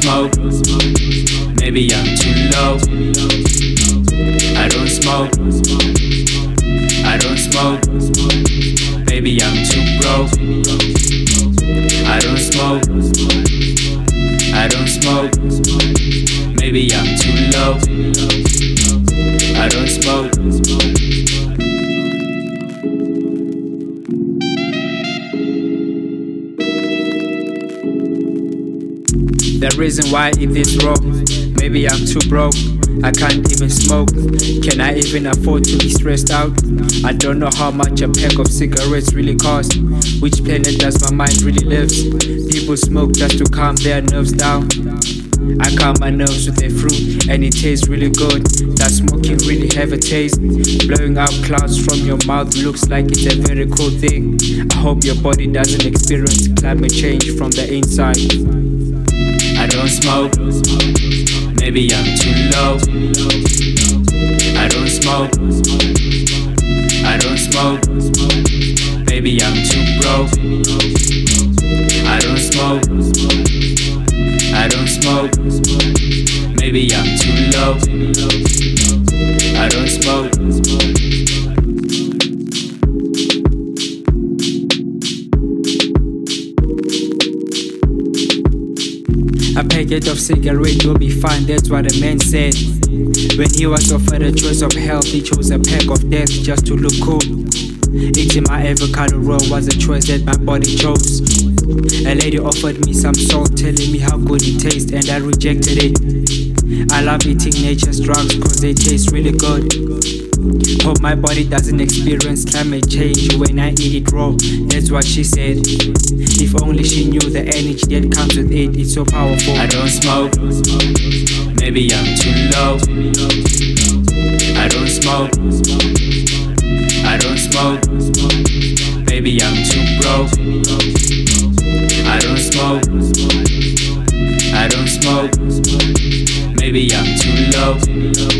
smoke. Maybe I'm too low. I don't smoke. I don't smoke. Maybe I'm too broke. I don't smoke. I don't smoke. Maybe I'm too low. I don't smoke. The reason why it is wrong, maybe I'm too broke, I can't even smoke. Can I even afford to be stressed out? I don't know how much a pack of cigarettes really cost. Which planet does my mind really live? People smoke just to calm their nerves down. I calm my nerves with a fruit and it tastes really good. Does smoking really have a taste? Blowing out clouds from your mouth looks like it's a very cool thing. I hope your body doesn't experience climate change from the inside. I don't smoke, maybe I'm too low. I don't smoke, I don't smoke, maybe I'm too broke. I don't smoke, I don't smoke, maybe I'm too low. I don't smoke. A packet of cigarettes will be fine, that's what a man said. When he was offered a choice of health, he chose a pack of death just to look cool. Eating my avocado roll was a choice that my body chose. A lady offered me some salt, telling me how good it tastes, and I rejected it. I love eating nature's drugs cause they taste really good. Hope my body doesn't experience climate change when I eat it raw, that's what she said. If only she knew the energy that comes with it, it's so powerful. I don't smoke, maybe I'm too low. I don't smoke, I don't smoke, maybe I'm too broke. I don't smoke, I don't smoke, maybe I'm too low.